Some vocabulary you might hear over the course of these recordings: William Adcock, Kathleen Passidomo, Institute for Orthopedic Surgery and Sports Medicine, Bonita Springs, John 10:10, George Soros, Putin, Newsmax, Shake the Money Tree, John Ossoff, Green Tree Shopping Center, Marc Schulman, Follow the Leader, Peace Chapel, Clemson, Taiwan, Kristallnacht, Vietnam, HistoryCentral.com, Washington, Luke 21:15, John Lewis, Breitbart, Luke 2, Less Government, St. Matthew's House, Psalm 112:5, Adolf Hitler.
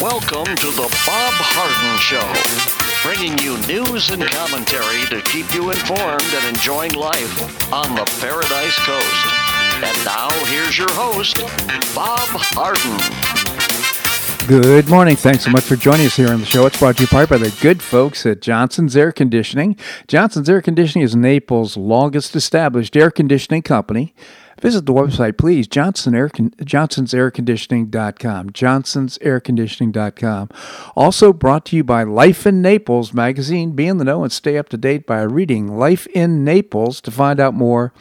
Welcome to the Bob Harden Show, bringing you news and commentary to keep you informed and enjoying life on the Paradise Coast. And now, here's your host, Bob Harden. Good morning. Thanks so much for joining us here on the show. It's brought to you by the good folks at Johnson's Air Conditioning. Johnson's Air Conditioning is Naples' longest established air conditioning company. Visit the website, please, johnsonsairconditioning.com, johnsonsairconditioning.com. Also brought to you by Life in Naples magazine. Be in the know and stay up to date by reading Life in Naples. To find out more,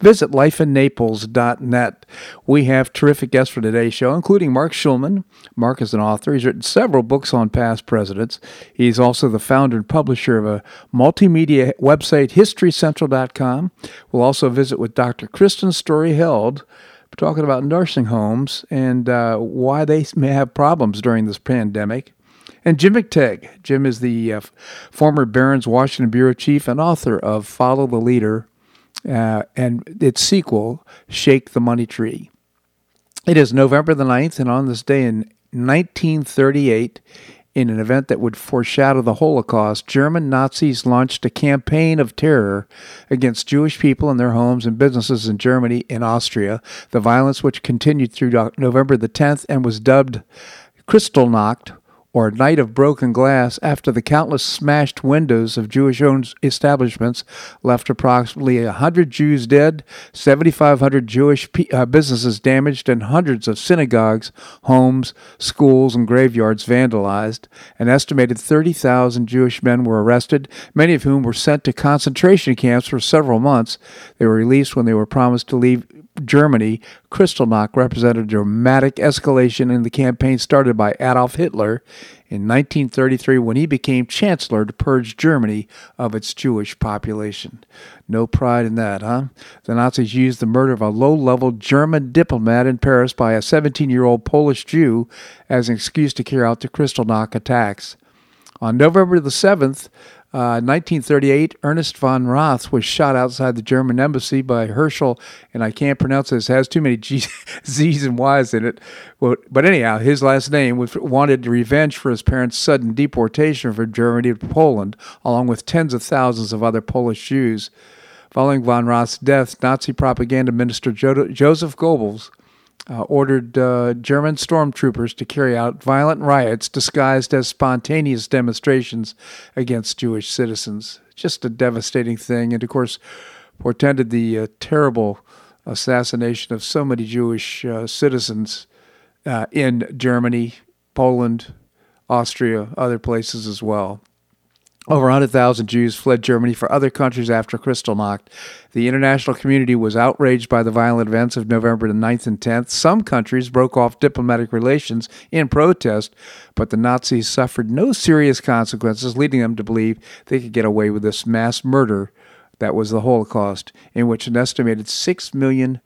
visit lifeinnaples.net. We have terrific guests for today's show, including Marc Schulman. Marc is an author. He's written several books on past presidents. He's also the founder and publisher of a multimedia website, HistoryCentral.com. We'll also visit with Dr. Kristen Story Held. We're talking about nursing homes and why they may have problems during this pandemic. And Jim McTague. Jim is the former Barron's Washington Bureau Chief and author of Follow the Leader, and its sequel, Shake the Money Tree. It is November the 9th, and on this day in 1938, in an event that would foreshadow the Holocaust, German Nazis launched a campaign of terror against Jewish people and their homes and businesses in Germany and Austria. The violence, which continued through November the 10th and was dubbed Kristallnacht, or Night of Broken Glass, after the countless smashed windows of Jewish-owned establishments left approximately 100 Jews dead, 7,500 Jewish businesses damaged, and hundreds of synagogues, homes, schools, and graveyards vandalized. An estimated 30,000 Jewish men were arrested, many of whom were sent to concentration camps for several months. They were released when they were promised to leave Germany. Kristallnacht represented a dramatic escalation in the campaign started by Adolf Hitler in 1933 when he became chancellor to purge Germany of its Jewish population. No pride in that, huh? The Nazis used the murder of a low-level German diplomat in Paris by a 17-year-old Polish Jew as an excuse to carry out the Kristallnacht attacks. On November the 7th, 1938, Ernest von Rath was shot outside the German embassy by Herschel, and I can't pronounce this, has too many Z's and Y's in it. But anyhow, his last name was wanted revenge for his parents' sudden deportation from Germany to Poland, along with tens of thousands of other Polish Jews. Following von Rath's death, Nazi propaganda minister Joseph Goebbels ordered German stormtroopers to carry out violent riots disguised as spontaneous demonstrations against Jewish citizens. Just a devastating thing, and of course portended the terrible assassination of so many Jewish citizens in Germany, Poland, Austria, other places as well. Over 100,000 Jews fled Germany for other countries after Kristallnacht. The international community was outraged by the violent events of November the 9th and 10th. Some countries broke off diplomatic relations in protest, but the Nazis suffered no serious consequences, leading them to believe they could get away with this mass murder that was the Holocaust, in which an estimated 6 million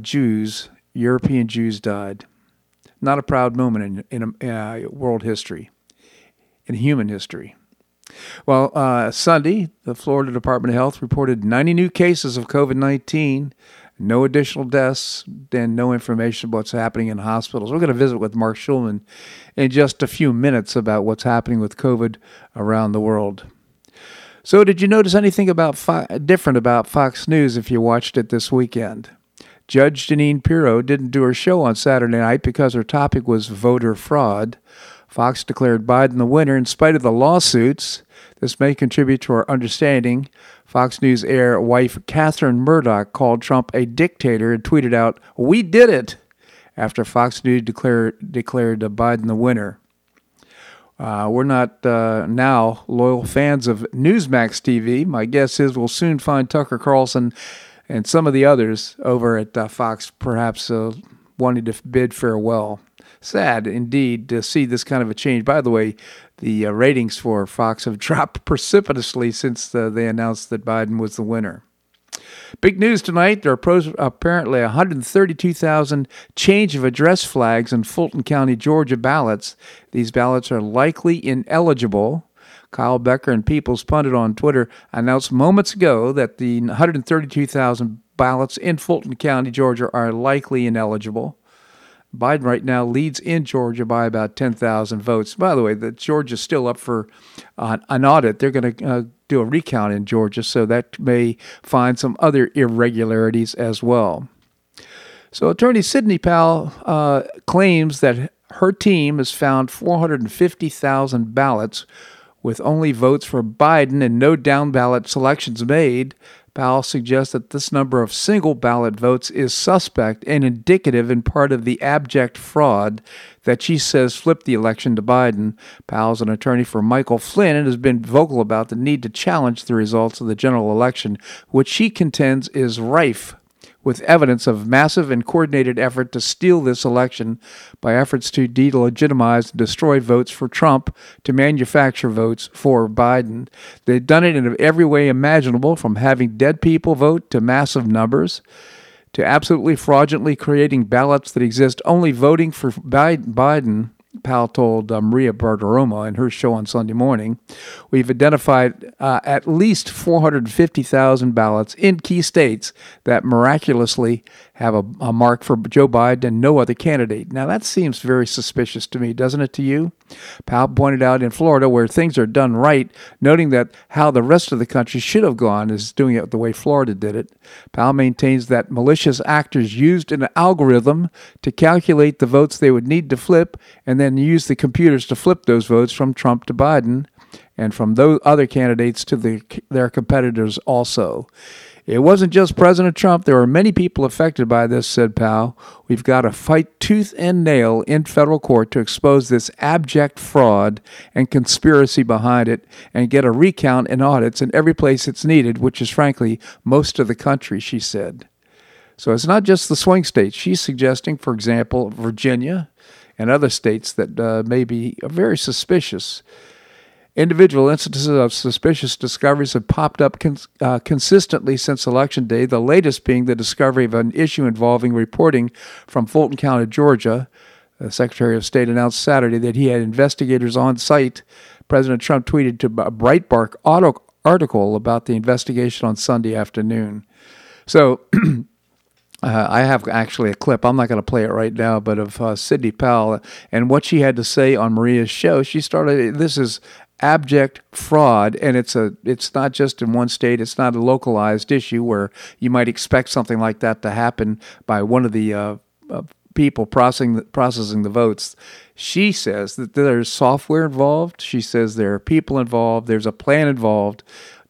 Jews, European Jews, died. Not a proud moment in world history, in human history. Well, Sunday, the Florida Department of Health reported 90 new cases of COVID-19, no additional deaths, and no information about what's happening in hospitals. We're going to visit with Marc Schulman in just a few minutes about what's happening with COVID around the world. So did you notice anything about different about Fox News if you watched it this weekend? Judge Jeanine Pirro didn't do her show on Saturday night because her topic was voter fraud. Fox declared Biden the winner in spite of the lawsuits. This may contribute to our understanding. Fox News heir wife Catherine Murdoch called Trump a dictator and tweeted out, "We did it," after Fox News declared Biden the winner. We're not now loyal fans of Newsmax TV. My guess is we'll soon find Tucker Carlson and some of the others over at Fox perhaps wanting to bid farewell. Sad, indeed, to see this kind of a change. By the way, the ratings for Fox have dropped precipitously since they announced that Biden was the winner. Big news tonight. There are apparently 132,000 change of address flags in Fulton County, Georgia ballots. These ballots are likely ineligible. Kyle Becker and People's Pundit on Twitter announced moments ago that the 132,000 ballots in Fulton County, Georgia are likely ineligible. Biden right now leads in Georgia by about 10,000 votes. By the way, that Georgia's still up for an audit. They're going to do a recount in Georgia, so that may find some other irregularities as well. So Attorney Sidney Powell claims that her team has found 450,000 ballots with only votes for Biden and no down-ballot selections made. Powell suggests that this number of single-ballot votes is suspect and indicative in part of the abject fraud that she says flipped the election to Biden. Powell's an attorney for Michael Flynn and has been vocal about the need to challenge the results of the general election, which she contends is rife with evidence of massive and coordinated effort to steal this election by efforts to delegitimize and destroy votes for Trump, to manufacture votes for Biden. They've done it in every way imaginable, from having dead people vote to massive numbers, to absolutely fraudulently creating ballots that exist only voting for Biden, Powell told Maria Bartiromo in her show on Sunday morning. We've identified at least 450,000 ballots in key states that miraculously have a mark for Joe Biden and no other candidate. Now, that seems very suspicious to me, doesn't it to you? Powell pointed out in Florida, where things are done right, noting that how the rest of the country should have gone is doing it the way Florida did it. Powell maintains that malicious actors used an algorithm to calculate the votes they would need to flip and then used the computers to flip those votes from Trump to Biden and from those other candidates to their competitors also. It wasn't just President Trump. There were many people affected by this, said Powell. We've got to fight tooth and nail in federal court to expose this abject fraud and conspiracy behind it and get a recount and audits in every place it's needed, which is, frankly, most of the country, she said. So it's not just the swing states. She's suggesting, for example, Virginia and other states that may be very suspicious. Individual instances of suspicious discoveries have popped up consistently since Election Day, the latest being the discovery of an issue involving reporting from Fulton County, Georgia. The Secretary of State announced Saturday that he had investigators on site. President Trump tweeted to a Breitbart article about the investigation on Sunday afternoon. So I have actually a clip. I'm not going to play it right now, but of Sidney Powell and what she had to say on Maria's show. She started, this is abject fraud, and it's not just in one state. It's not a localized issue where you might expect something like that to happen by one of the people processing the votes. She says that there's software involved. She says there are people involved. There's a plan involved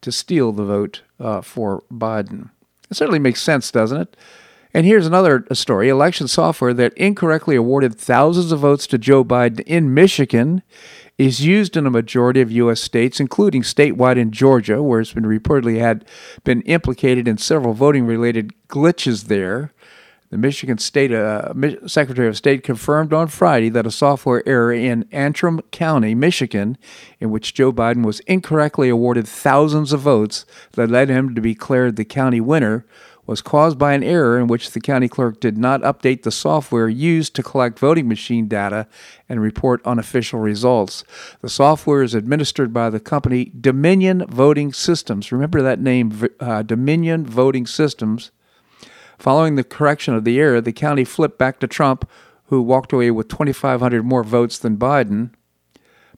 to steal the vote for Biden. It certainly makes sense, doesn't it? And here's another story. Election software that incorrectly awarded thousands of votes to Joe Biden in Michigan is used in a majority of U.S. states, including statewide in Georgia, where it's been reportedly had been implicated in several voting-related glitches there. The Michigan State Secretary of State confirmed on Friday that a software error in Antrim County, Michigan, in which Joe Biden was incorrectly awarded thousands of votes that led him to be declared the county winner, was caused by an error in which the county clerk did not update the software used to collect voting machine data and report unofficial results. The software is administered by the company Dominion Voting Systems. Remember that name, Dominion Voting Systems. Following the correction of the error, the county flipped back to Trump, who walked away with 2,500 more votes than Biden.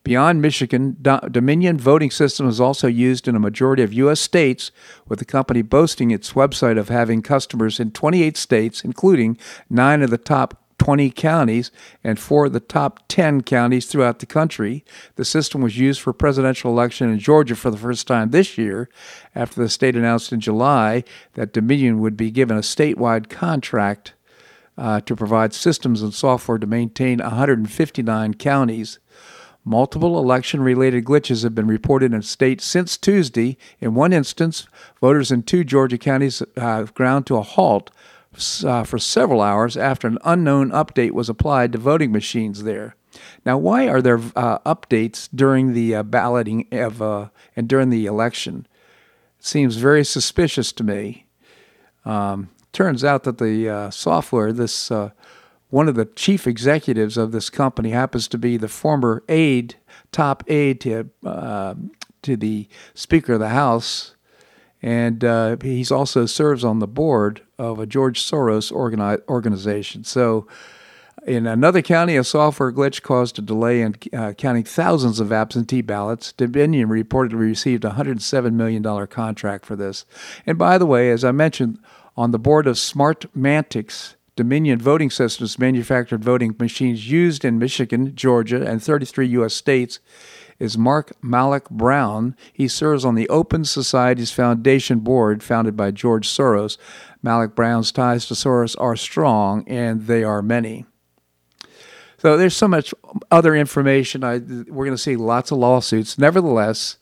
Beyond Michigan, Dominion Voting System is also used in a majority of U.S. states, with the company boasting its website of having customers in 28 states, including 9 of the top 20 counties and 4 of the top 10 counties throughout the country. The system was used for presidential election in Georgia for the first time this year, after the state announced in July that Dominion would be given a statewide contract to provide systems and software to maintain 159 counties. Multiple election-related glitches have been reported in the state since Tuesday. In one instance, voters in 2 Georgia counties ground to a halt for several hours after an unknown update was applied to voting machines there. Now, why are there updates during the balloting of, and during the election? It seems very suspicious to me. Turns out that the software, this one of the chief executives of this company happens to be the former top aide to the Speaker of the House, and he's also serves on the board of a George Soros organization. So In another county, a software glitch caused a delay in counting thousands of absentee ballots. Dominion reportedly received a $107 million contract for this. And by the way, as I mentioned, on the board of Smartmatics, Dominion Voting Systems manufactured voting machines used in Michigan, Georgia, and 33 U.S. states, is Mark Malik Brown. He serves on the Open Societies Foundation Board, founded by George Soros. Malik Brown's ties to Soros are strong, and they are many. So there's so much other information. We're going to see lots of lawsuits. Nevertheless,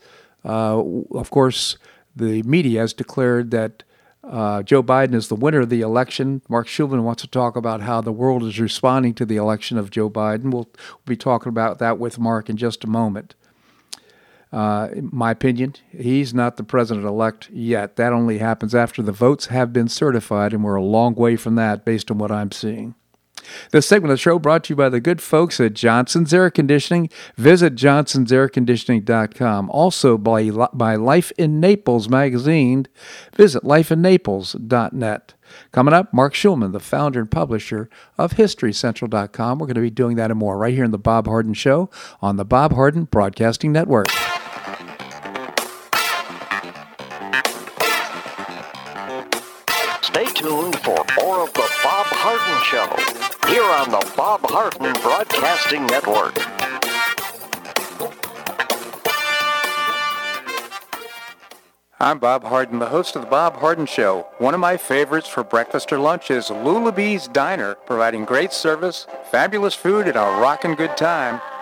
of course, the media has declared that Joe Biden is the winner of the election. Marc Schulman wants to talk about how the world is responding to the election of Joe Biden. We'll be talking about that with Mark in just a moment. In my opinion, he's not the president-elect yet. That only happens after the votes have been certified, and we're a long way from that based on what I'm seeing. This segment of the show brought to you by the good folks at Johnson's Air Conditioning. Visit johnsonsairconditioning.com. Also by Life in Naples magazine. Visit lifeinnaples.net. Coming up, Marc Schulman, the founder and publisher of HistoryCentral.com. We're going to be doing that and more right here in The Bob Harden Show on the Bob Harden Broadcasting Network. Stay tuned for more of The Bob Harden Show here on the Bob Harden Broadcasting Network. I'm Bob Harden, the host of The Bob Harden Show. One of my favorites for breakfast or lunch is Lulabee's Diner, providing great service, fabulous food, and a rockin' good time.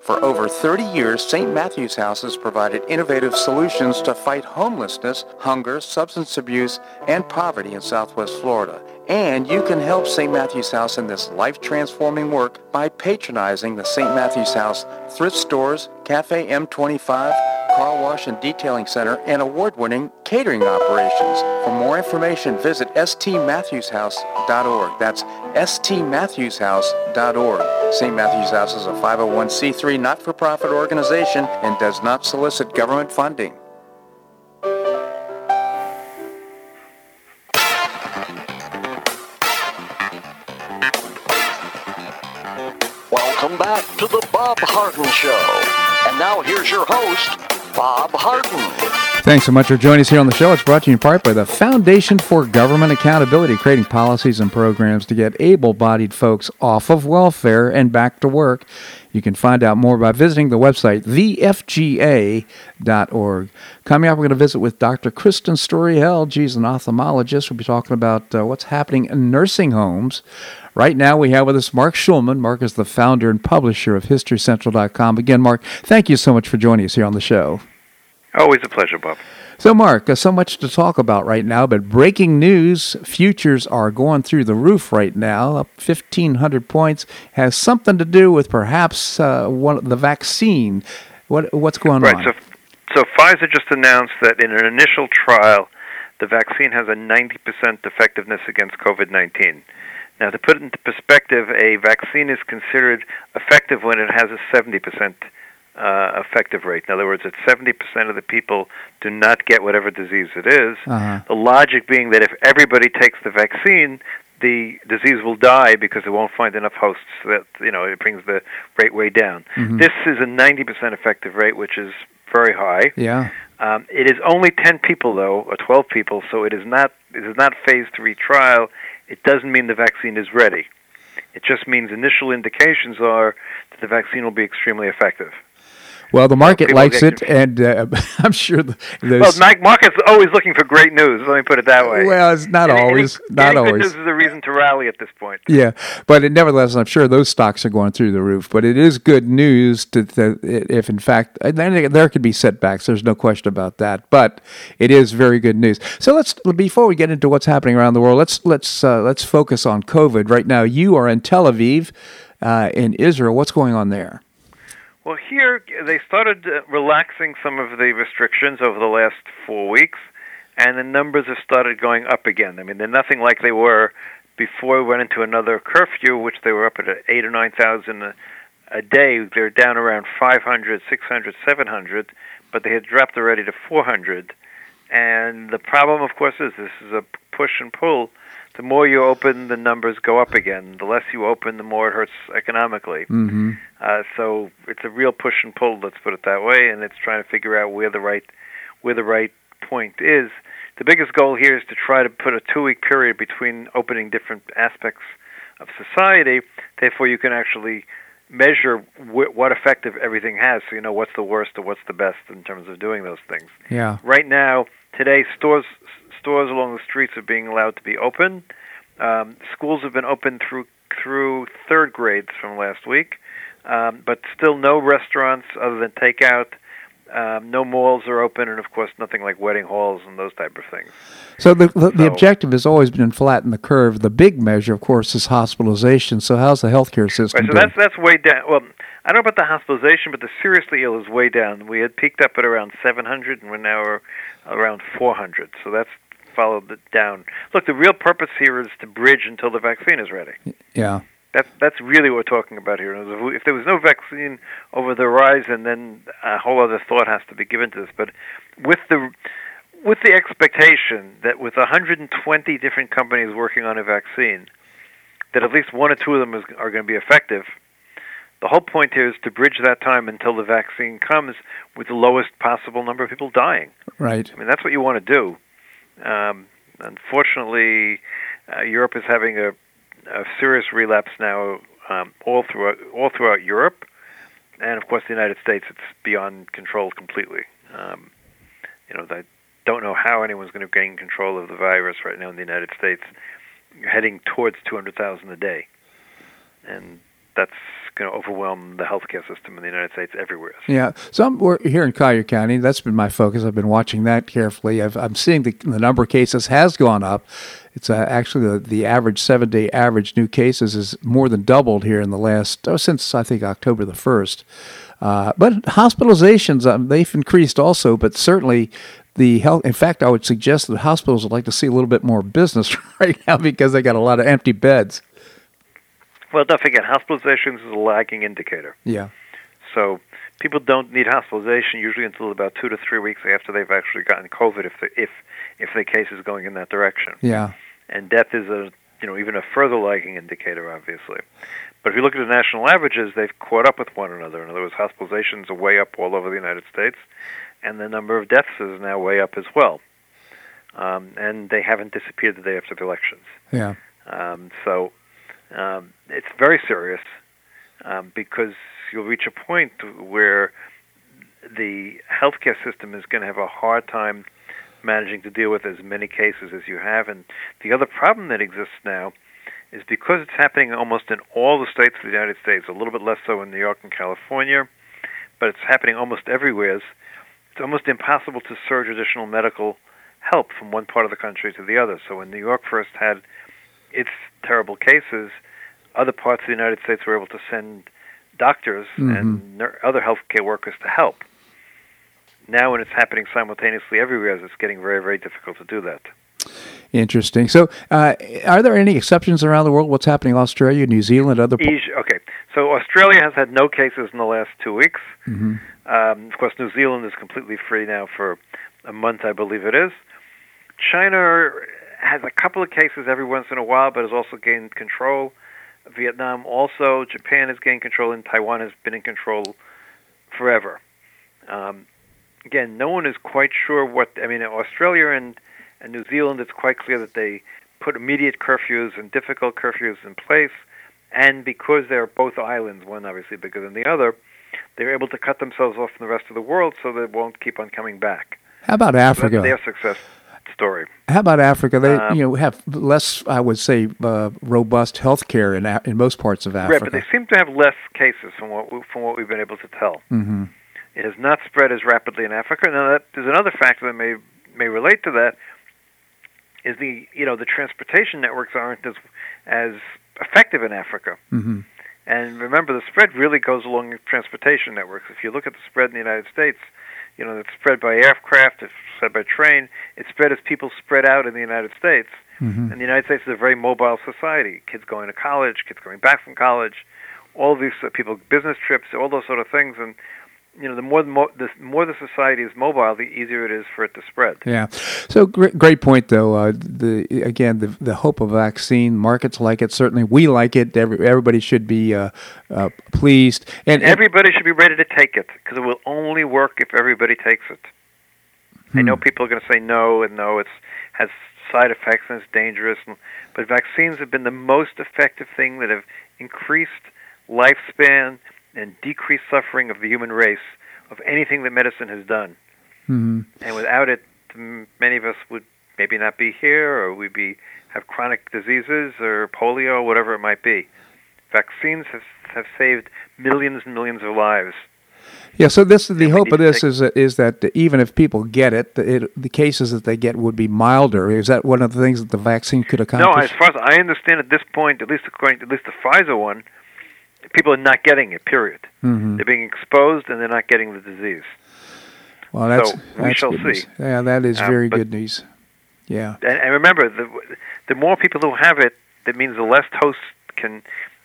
For over 30 years, St. Matthew's House has provided innovative solutions to fight homelessness, hunger, substance abuse, and poverty in Southwest Florida. And you can help St. Matthew's House in this life-transforming work by patronizing the St. Matthew's House thrift stores, Cafe M25, Car Wash and Detailing Center, and award-winning catering operations. For more information, visit stmatthewshouse.org. That's stmatthewshouse.org. St. Matthew's House is a 501c3 not-for-profit organization and does not solicit government funding. Welcome back to the Bob Harden Show. And now here's your host, Bob Harden. Thanks so much for joining us here on the show. It's brought to you in part by the Foundation for Government Accountability, creating policies and programs to get able-bodied folks off of welfare and back to work. You can find out more by visiting the website, thefga.org. Coming up, we're going to visit with Dr. Kristen Story Held. She's an ophthalmologist. We'll be talking about what's happening in nursing homes. Right now, we have with us Marc Schulman. Marc is the founder and publisher of HistoryCentral.com. Again, Marc, thank you so much for joining us here on the show. Always a pleasure, Bob. So, Marc, so much to talk about right now, but breaking news, futures are going through the roof right now, up 1,500 points, has something to do with perhaps the vaccine. What's going on? Right, so Pfizer just announced that in an initial trial, the vaccine has a 90% effectiveness against COVID-19. Now, to put it into perspective, a vaccine is considered effective when it has a 70% effective rate. In other words, that 70% of the people do not get whatever disease it is. The logic being that if everybody takes the vaccine, the disease will die because they won't find enough hosts. So that, you know, it brings the rate way down. Mm-hmm. This is a 90% effective rate, which is very high. Yeah. It is only 10 people, though, or 12 people, so it is not phase 3 trial. It doesn't mean the vaccine is ready. It just means initial indications are that the vaccine will be extremely effective. Well, the market likes it, and I'm sure market's always looking for great news. Let me put it that way. Well, it's not always. Not always. Good news is a reason to rally at this point. Yeah, but nevertheless, I'm sure those stocks are going through the roof. But it is good news if, in fact, there could be setbacks. There's no question about that. But it is very good news. So before we get into what's happening around the world, let's focus on COVID right now. You are in Tel Aviv, in Israel. What's going on there? Well, here they started relaxing some of the restrictions over the last 4 weeks, and the numbers have started going up again. I mean, they're nothing like they were before we went into another curfew, which they were up at 8,000 or 9,000 a day. They're down around 500, 600, 700, but they had dropped already to 400. And the problem, of course, is this is a push and pull. The more you open, the numbers go up again. The less you open, the more it hurts economically. Mm-hmm. So it's a real push and pull, let's put it that way, and it's trying to figure out where the right point is. The biggest goal here is to try to put a 2-week period between opening different aspects of society. Therefore, you can actually measure what effect everything has, so you know what's the worst or what's the best in terms of doing those things. Yeah. Right now, today, Stores along the streets are being allowed to be open. Schools have been open through third grades from last week, but still no restaurants other than takeout. No malls are open, and of course, nothing like wedding halls and those type of things. So the objective has always been flatten the curve. The big measure, of course, is hospitalization. So how's the healthcare system? Right, so doing? That's way down. Well, I don't know about the hospitalization, but the seriously ill is way down. We had peaked up at around 700, and we're now around 400. So that's followed it down. Look, the real purpose here is to bridge until the vaccine is ready. Yeah. That's really what we're talking about here. If there was no vaccine over the horizon, then a whole other thought has to be given to this. But with the expectation that with 120 different companies working on a vaccine, that at least one or two of them are going to be effective, the whole point here is to bridge that time until the vaccine comes with the lowest possible number of people dying. Right. I mean, that's what you want to do. Unfortunately, Europe is having a serious relapse now, all throughout Europe, and of course the United States. It's beyond control completely. I don't know how anyone's going to gain control of the virus right now in the United States, heading towards 200,000 a day, and that's going to overwhelm the healthcare system in the United States everywhere. Yeah, so we're here in Collier County. That's been my focus. I've been watching that carefully. I'm seeing the number of cases has gone up. It's actually the average 7-day average new cases is more than doubled here in the since I think October the 1st. But hospitalizations, they've increased also, but certainly in fact, I would suggest that hospitals would like to see a little bit more business right now because they got a lot of empty beds. Well, don't forget, hospitalizations is a lagging indicator. Yeah. So people don't need hospitalization usually until about 2 to 3 weeks after they've actually gotten COVID, if the case is going in that direction. Yeah. And death is even a further lagging indicator, obviously. But if you look at the national averages, they've caught up with one another. In other words, hospitalizations are way up all over the United States, and the number of deaths is now way up as well. And they haven't disappeared the day after the elections. Yeah. So it's very serious because you'll reach a point where the healthcare system is going to have a hard time managing to deal with as many cases as you have. And the other problem that exists now is because it's happening almost in all the states of the United States, a little bit less so in New York and California, but it's happening almost everywhere. It's almost impossible to surge additional medical help from one part of the country to the other. So when New York first had its terrible cases, other parts of the United States were able to send doctors mm-hmm. and other healthcare workers to help. Now, when it's happening simultaneously everywhere, it's getting very, very difficult to do that. Interesting. So, are there any exceptions around the world? What's happening in Australia, New Zealand, other places? Okay. So, Australia has had no cases in the last 2 weeks. Mm-hmm. Of course, New Zealand is completely free now for a month, I believe it is. China has a couple of cases every once in a while, but has also gained control. Vietnam also, Japan has gained control, and Taiwan has been in control forever. Again, no one is quite sure what, I mean, in Australia and New Zealand, it's quite clear that they put immediate curfews and difficult curfews in place, and because they're both islands, one obviously bigger than the other, they're able to cut themselves off from the rest of the world so they won't keep on coming back. How about Africa? So that's their success story. How about Africa? They have less, I would say, robust health care in most parts of Africa. Right, but they seem to have less cases from what we've been able to tell. Mm-hmm. It has not spread as rapidly in Africa. Now, there's another factor that may relate to that, is the transportation networks aren't as effective in Africa. Mm-hmm. And remember, the spread really goes along transportation networks. If you look at the spread in the United States, it's spread by aircraft, it's spread by train, it's spread as people spread out in the United States. Mm-hmm. And the United States is a very mobile society. Kids going to college, kids coming back from college, all these people, business trips, all those sort of things. And the more the society is mobile, the easier it is for it to spread. Yeah. So great point, though. The hope of a vaccine, markets like it, certainly we like it. Everybody should be pleased. And everybody should be ready to take it, because it will only work if everybody takes it. I know people are going to say no, it has side effects and it's dangerous, but vaccines have been the most effective thing that have increased lifespan and decreased suffering of the human race, of anything that medicine has done. Mm-hmm. And without it, many of us would maybe not be here, or we'd have chronic diseases or polio, whatever it might be. Vaccines have saved millions and millions of lives. Yeah, so the hope of this is that even if people get it, the cases that they get would be milder. Is that one of the things that the vaccine could accomplish? No, as far as I understand at this point, at least according to at least the Pfizer one, people are not getting it, period. Mm-hmm. They're being exposed, and they're not getting the disease. Well, that's shall see. Yeah, that is very good news. Yeah. And remember, the more people who have it, that means the less hosts can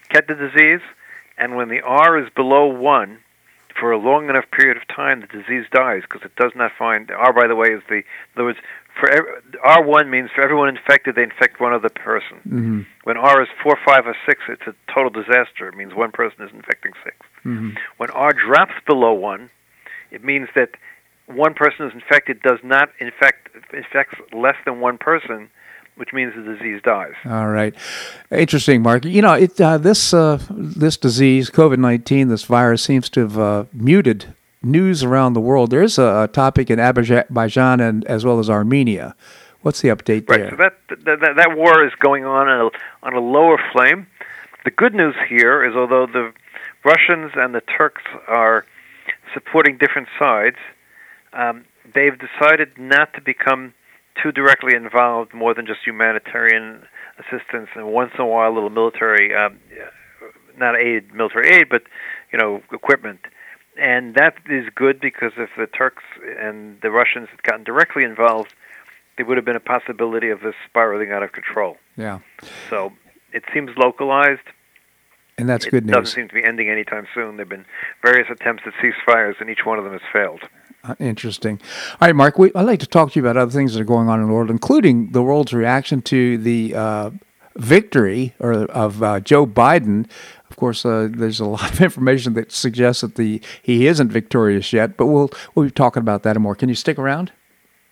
get the disease, and when the R is below 1, for a long enough period of time, the disease dies, because it does not find... R, by the way, is the... In other words, R1 means for everyone infected, they infect one other person. Mm-hmm. When R is 4, 5, or 6, it's a total disaster. It means one person is infecting 6. Mm-hmm. When R drops below 1, it means that one person who's infected does not infects less than one person, which means the disease dies. All right. Interesting, Mark. This disease, COVID-19, this virus, seems to have muted news around the world. There is a topic in Azerbaijan and as well as Armenia. What's the update there? Right, so that war is going on a lower flame. The good news here is, although the Russians and the Turks are supporting different sides, they've decided not to become too directly involved, more than just humanitarian assistance and once in a while a little military, not military aid, but equipment. And that is good, because if the Turks and the Russians had gotten directly involved, there would have been a possibility of this spiraling out of control. Yeah. So it seems localized. And that's good news. It doesn't seem to be ending anytime soon. There have been various attempts at ceasefires, and each one of them has failed. Interesting. All right, Mark, I'd like to talk to you about other things that are going on in the world, including the world's reaction to the victory of Joe Biden. Of course, there's a lot of information that suggests that he isn't victorious yet, but we'll be talking about that and more. Can you stick around?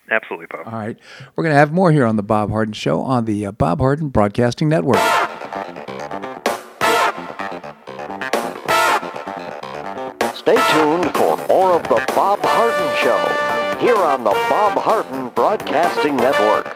Absolutely, Bob. All right. We're going to have more here on The Bob Harden Show on the Bob Harden Broadcasting Network. Stay tuned for more of The Bob Harden Show here on the Bob Harden Broadcasting Network.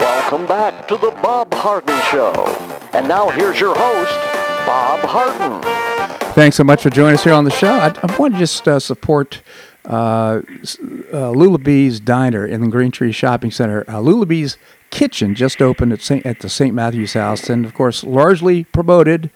Welcome back to the Bob Harden Show. And now here's your host, Bob Harden. Thanks so much for joining us here on the show. I want to just support Lulabee's Diner in the Green Tree Shopping Center. Lulabee's Kitchen just opened at the St. Matthew's House, and of course largely promoted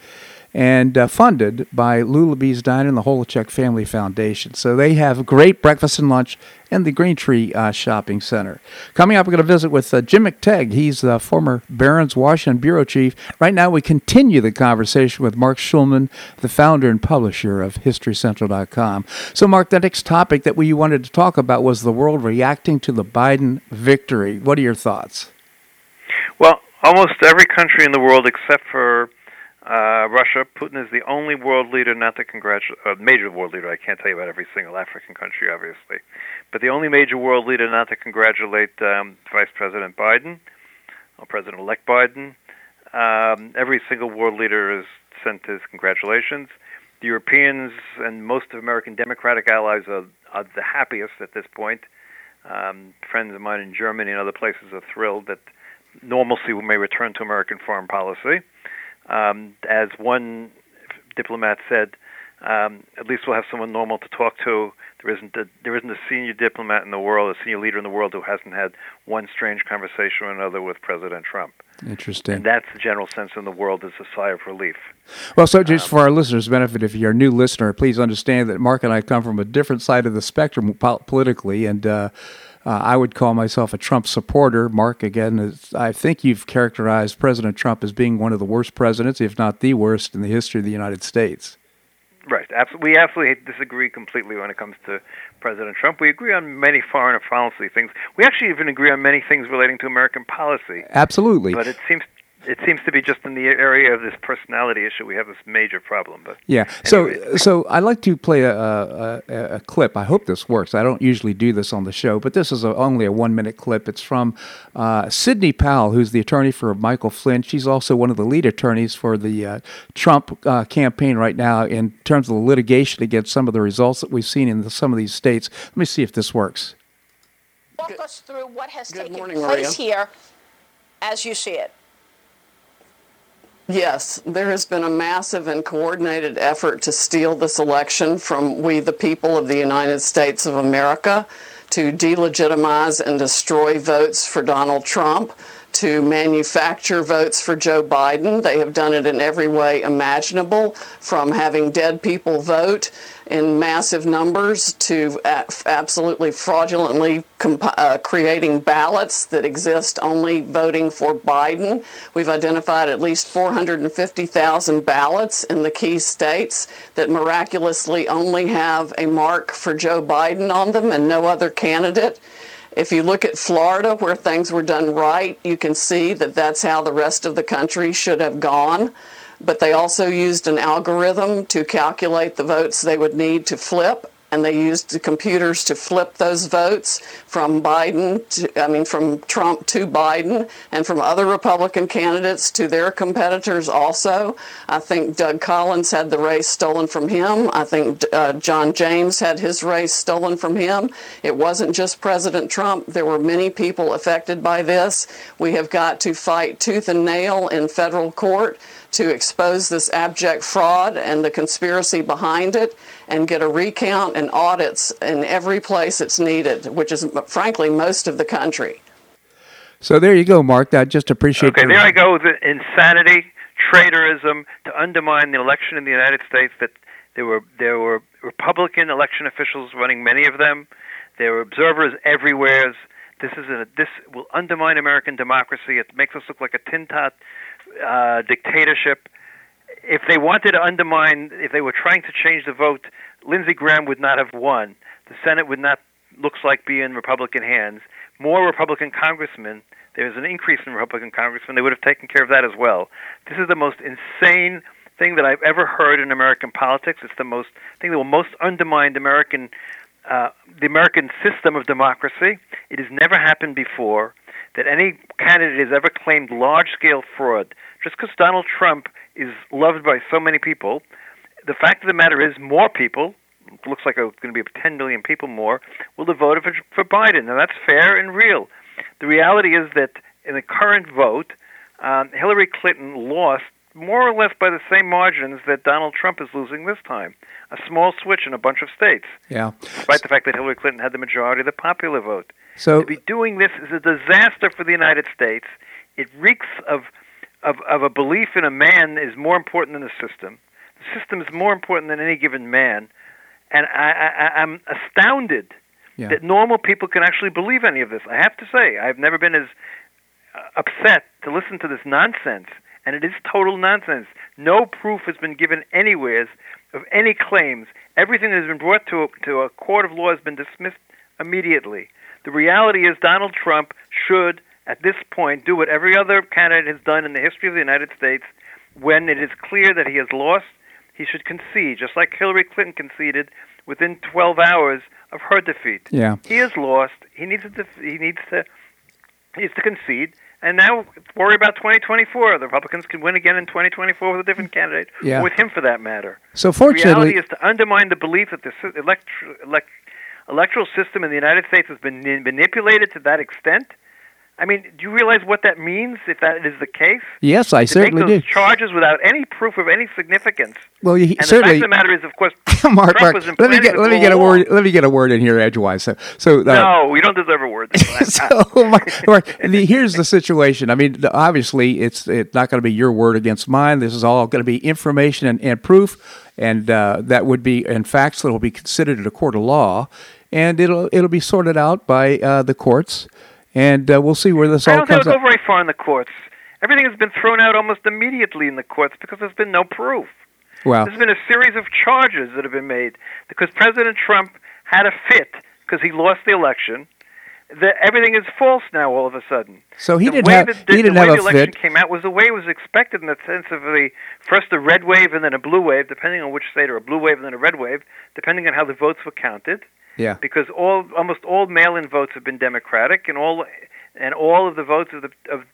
and funded by Lulabee's Diner and the Holochek Family Foundation. So they have great breakfast and lunch in the Green Tree Shopping Center. Coming up, we're going to visit with Jim McTague. He's the former Barron's Washington Bureau Chief. Right now, we continue the conversation with Marc Schulman, the founder and publisher of HistoryCentral.com. So, Mark, the next topic that we wanted to talk about was the world reacting to the Biden victory. What are your thoughts? Well, almost every country in the world except for Russia, Putin is the only world leader not to major world leader. I can't tell you about every single African country, obviously, but the only major world leader not to congratulate Vice President Biden or President-elect Biden. Every single world leader has sent his congratulations. The Europeans and most of American Democratic allies are the happiest at this point. Friends of mine in Germany and other places are thrilled that normalcy may return to American foreign policy. As one diplomat said, at least we'll have someone normal to talk to. There isn't a senior diplomat in the world, a senior leader in the world, who hasn't had one strange conversation or another with President Trump. Interesting. And that's the general sense in the world, is a sigh of relief. Well, so just for our listeners' benefit, if you're a new listener, please understand that Mark and I come from a different side of the spectrum politically, and I would call myself a Trump supporter. Mark, again, I think you've characterized President Trump as being one of the worst presidents, if not the worst, in the history of the United States. Right. We absolutely disagree completely when it comes to President Trump. We agree on many foreign policy things. We actually even agree on many things relating to American policy. Absolutely. But it seems to be just in the area of this personality issue we have this major problem. But yeah, anyway. So I'd like to play a clip. I hope this works. I don't usually do this on the show, but this is only a 1-minute clip. It's from Sidney Powell, who's the attorney for Michael Flynn. She's also one of the lead attorneys for the Trump campaign right now in terms of the litigation against some of the results that we've seen in some of these states. Let me see if this works. Walk us through what has taken place here as you see it. Yes, there has been a massive and coordinated effort to steal this election from we, the people of the United States of America, to delegitimize and destroy votes for Donald Trump, to manufacture votes for Joe Biden. They have done it in every way imaginable, from having dead people vote in massive numbers to absolutely fraudulently creating ballots that exist only voting for Biden. We've identified at least 450,000 ballots in the key states that miraculously only have a mark for Joe Biden on them and no other candidate. If you look at Florida, where things were done right, you can see that that's how the rest of the country should have gone. But they also used an algorithm to calculate the votes they would need to flip, and they used the computers to flip those votes from Trump to Biden, and from other Republican candidates to their competitors also. I think Doug Collins had the race stolen from him. I think John James had his race stolen from him. It wasn't just President Trump. There were many people affected by this. We have got to fight tooth and nail in federal court to expose this abject fraud and the conspiracy behind it, and get a recount and audits in every place it's needed, which is, frankly, most of the country. So there you go, Mark. I just appreciate it. Okay, there I go with the insanity, traitorism, to undermine the election in the United States. That there were Republican election officials running many of them. There were observers everywhere. This will undermine American democracy. It makes us look like a tin tot dictatorship. If they wanted to undermine, if they were trying to change the vote, Lindsey Graham would not have won. The Senate would not looks like be in Republican hands. More Republican congressmen, there's an increase in Republican congressmen, they would have taken care of that as well. This is the most insane thing that I've ever heard in American politics. It's the most thing that will most undermine the American system of democracy. It has never happened before that any candidate has ever claimed large-scale fraud. Just because Donald Trump is loved by so many people, the fact of the matter is more people, it looks like it's going to be 10 million people more, will have voted for Biden, and that's fair and real. The reality is that in the current vote, Hillary Clinton lost more or less by the same margins that Donald Trump is losing this time. A small switch in a bunch of states. Yeah. Despite the fact that Hillary Clinton had the majority of the popular vote. So to be doing this is a disaster for the United States. It reeks of a belief in a man is more important than the system. The system is more important than any given man. And I'm astounded that normal people can actually believe any of this. I have to say, I've never been as upset to listen to this nonsense. And it is total nonsense. No proof has been given anywhere of any claims. Everything that has been brought to a court of law has been dismissed immediately. The reality is Donald Trump should, at this point, do what every other candidate has done in the history of the United States. When it is clear that he has lost, he should concede, just like Hillary Clinton conceded within 12 hours of her defeat. Yeah. He has lost. He needs to concede. And now worry about 2024. The Republicans can win again in 2024 with a different candidate, or with him for that matter. So fortunately, the reality is to undermine the belief that the electoral system in the United States has been manipulated to that extent. I mean, do you realize what that means if that is the case? Yes, I certainly do. To make those charges without any proof of any significance. Well, certainly. The fact of the matter is, of course, Mark, was let me get a word in here edgewise. No, we don't deserve a word. Mark, here's the situation. I mean, obviously, it's not going to be your word against mine. This is all going to be information and proof, and that would be and facts that will be considered in a court of law, and it'll be sorted out by the courts. And we'll see where this all comes up. I don't think it'll go very far in the courts. Everything has been thrown out almost immediately in the courts because there's been no proof. Well, there's been a series of charges that have been made because President Trump had a fit because he lost the election. Everything is false now all of a sudden. So he didn't have a fit. The way the election came out was the way it was expected in the sense of first a red wave and then a blue wave, depending on which state, or a blue wave and then a red wave, depending on how the votes were counted. Yeah, because almost all mail-in votes have been Democratic, and all of the votes of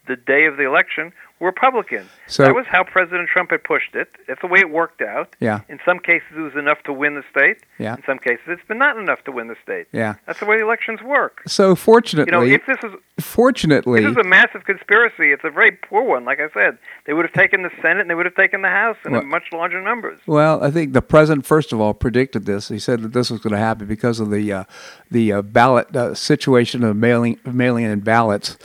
the day of the election were Republican. So that was how President Trump had pushed it. That's the way it worked out. Yeah. In some cases, it was enough to win the state. Yeah. In some cases, it's been not enough to win the state. Yeah. That's the way the elections work. So fortunately, if this is a massive conspiracy. It's a very poor one. Like I said, they would have taken the Senate and they would have taken the House in much larger numbers. Well, I think the president, first of all, predicted this. He said that this was going to happen because of the ballot situation of mailing in ballots.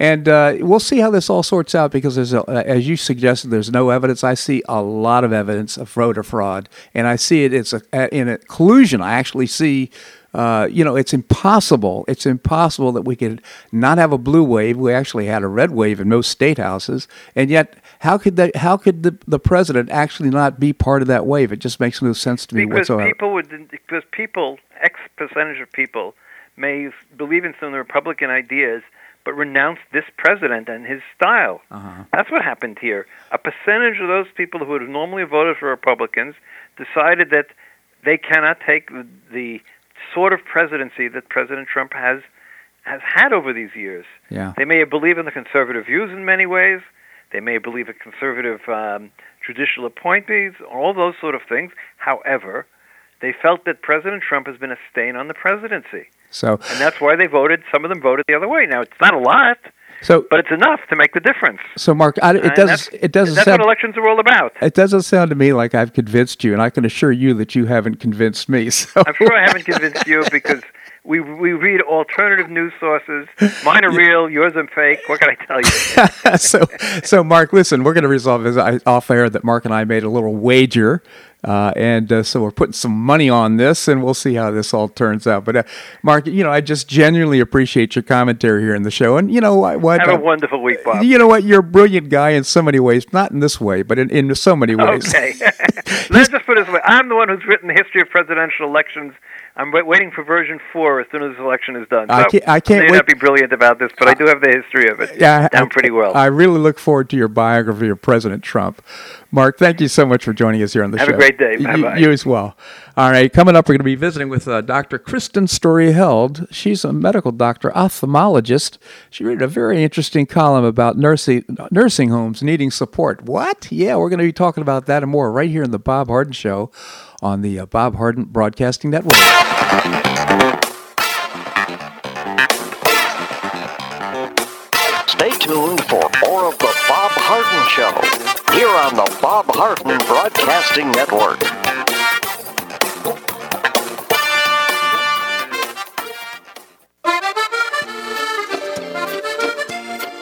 And we'll see how this all sorts out because, as you suggested, there's no evidence. I see a lot of evidence of fraud, and I see it in a collusion. I actually see, it's impossible. It's impossible that we could not have a blue wave. We actually had a red wave in most state houses, and yet how could the president actually not be part of that wave? It just makes no sense to me whatsoever. Because X percentage of people may believe in some of the Republican ideas, but renounced this president and his style. Uh-huh. That's what happened here. A percentage of those people who would have normally voted for Republicans decided that they cannot take the sort of presidency that President Trump has had over these years. Yeah. They may believe in the conservative views in many ways. They may believe in conservative judicial appointees, all those sort of things. However, they felt that President Trump has been a stain on the presidency. And that's why they voted. Some of them voted the other way. Now, it's not a lot, but it's enough to make the difference. So, Mark, that's what elections are all about. It doesn't sound to me like I've convinced you, and I can assure you that you haven't convinced me. So. I'm sure I haven't convinced you because we read alternative news sources. Mine are real. Yours are fake. What can I tell you? So, Mark, listen, we're going to resolve this off air that Mark and I made a little wager. So we're putting some money on this, and we'll see how this all turns out. But, Mark, I just genuinely appreciate your commentary here in the show. And, have a wonderful week, Bob. You know what? You're a brilliant guy in so many ways. Not in this way, but in so many ways. Okay. Let's just put it this way. I'm the one who's written the history of presidential elections I'm waiting for version 4 as soon as this election is done. So I can't may not be brilliant about this, but I do have the history of it down pretty well. I really look forward to your biography of President Trump. Mark, thank you so much for joining us here on the show. Have a great day. Bye-bye. You as well. All right, coming up, we're going to be visiting with Dr. Kristen Story Held. She's a medical doctor, ophthalmologist. She wrote a very interesting column about nursing homes needing support. What? Yeah, we're going to be talking about that and more right here in the Bob Harden Show on the Bob Harden Broadcasting Network. Stay tuned for more of the Bob Harden Show here on the Bob Harden Broadcasting Network.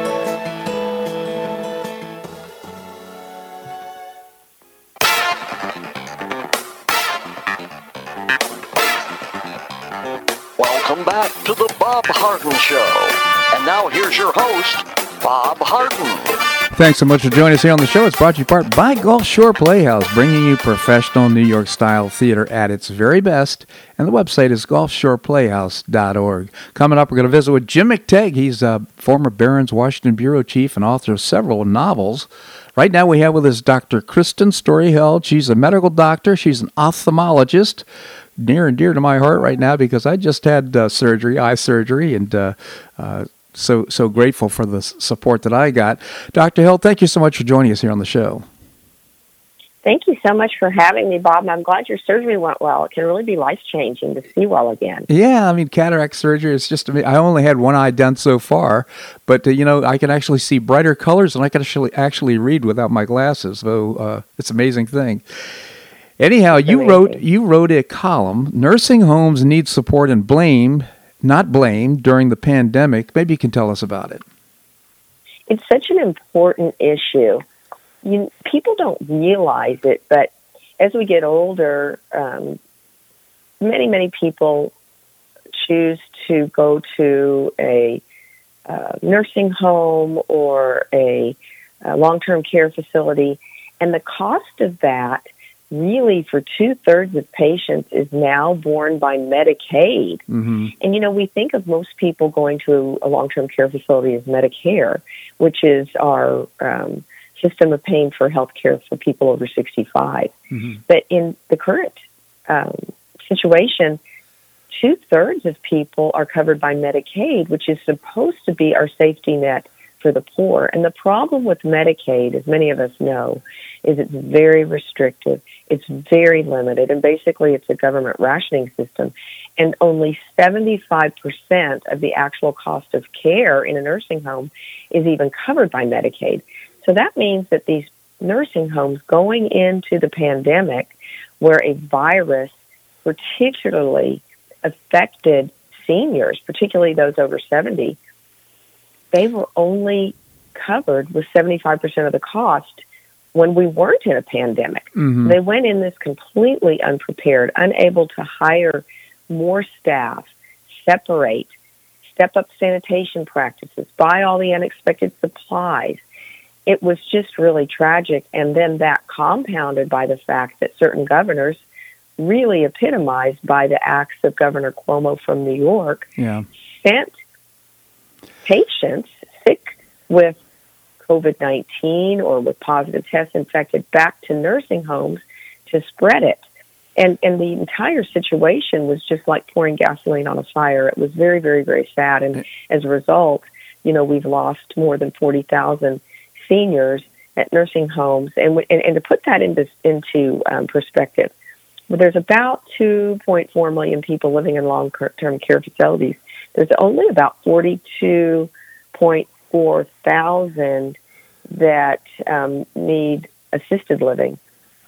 To the Bob Harden Show. And now here's your host, Bob Harden. Thanks so much for joining us here on the show. It's brought to you in part by Gulf Shore Playhouse, bringing you professional New York-style theater at its very best. And the website is GulfShorePlayhouse.org. Coming up, we're going to visit with Jim McTague. He's a former Barron's Washington Bureau Chief and author of several novels. Right now we have with us Dr. Kristen Story Held. She's a medical doctor. She's an ophthalmologist. Near and dear to my heart right now because I just had eye surgery, and so grateful for the support that I got. Dr. Hill, thank you so much for joining us here on the show. Thank you so much for having me, Bob. I'm glad your surgery went well. It can really be life-changing to see well again. Yeah, I mean, cataract surgery is just, I only had one eye done so far, but, I can actually see brighter colors, and I can actually read without my glasses, so it's an amazing thing. Anyhow, you wrote a column, Nursing Homes Need Support and Blame, Not Blame, During the Pandemic. Maybe you can tell us about it. It's such an important issue. People don't realize it, but as we get older, many, many people choose to go to a nursing home or a long-term care facility, and the cost of that really for 2/3 of patients is now borne by Medicaid. Mm-hmm. And, we think of most people going to a long-term care facility as Medicare, which is our system of paying for health care for people over 65. Mm-hmm. But in the current situation, 2/3 of people are covered by Medicaid, which is supposed to be our safety net for the poor. And the problem with Medicaid, as many of us know, is it's very restrictive. It's very limited. And basically, it's a government rationing system. And only 75% of the actual cost of care in a nursing home is even covered by Medicaid. So that means that these nursing homes going into the pandemic, where a virus particularly affected seniors, particularly those over 70, they were only covered with 75% of the cost when we weren't in a pandemic. Mm-hmm. They went in this completely unprepared, unable to hire more staff, separate, step up sanitation practices, buy all the unexpected supplies. It was just really tragic. And then that compounded by the fact that certain governors, really epitomized by the acts of Governor Cuomo from New York, sent patients sick with COVID-19 or with positive tests infected back to nursing homes to spread it. And the entire situation was just like pouring gasoline on a fire. It was very, very, very sad. And as a result, you know, we've lost more than 40,000 seniors at nursing homes. And to put that into perspective, there's about 2.4 million people living in long-term care facilities. There's only about 42.4 thousand that need assisted living.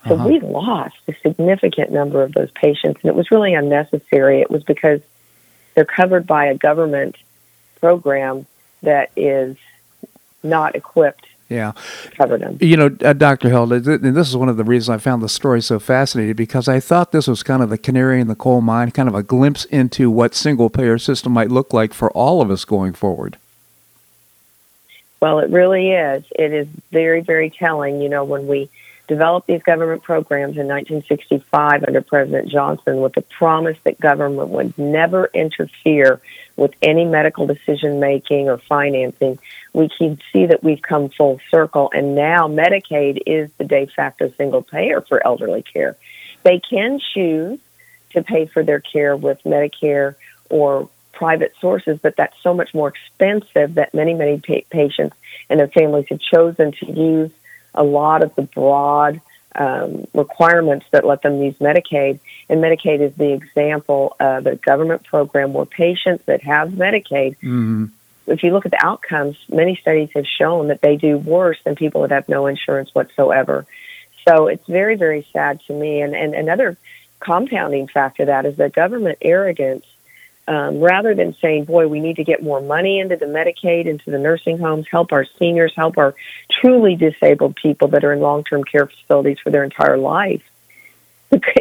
So we lost a significant number of those patients, and it was really unnecessary. It was because they're covered by a government program that is not equipped covered them. You know, Dr. Held, and this is one of the reasons I found the story so fascinating, because I thought this was kind of the canary in the coal mine, kind of a glimpse into what single-payer system might look like for all of us going forward. Well, it really is. It is very, very telling. You know, when we developed these government programs in 1965 under President Johnson with the promise that government would never interfere with any medical decision-making or financing, we can see that we've come full circle, and now Medicaid is the de facto single payer for elderly care. They can choose to pay for their care with Medicare or private sources, but that's so much more expensive that many, many patients and their families have chosen to use a lot of the broad requirements that let them use Medicaid. And Medicaid is the example of a government program where patients that have Medicaid, if you look at the outcomes, many studies have shown that they do worse than people that have no insurance whatsoever. So it's very, very sad to me. And another compounding factor of that is the government arrogance. Rather than saying, boy, we need to get more money into the Medicaid, into the nursing homes, help our seniors, help our truly disabled people that are in long-term care facilities for their entire life.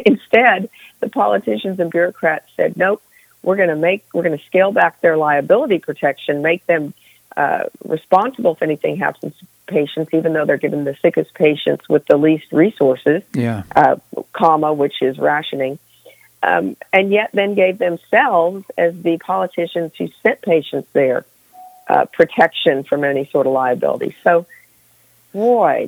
Instead, the politicians and bureaucrats said, nope, we're going to scale back their liability protection, make them responsible if anything happens to patients, even though they're given the sickest patients with the least resources, which is rationing. And yet then gave themselves, as the politicians who sent patients there, protection from any sort of liability. So, boy,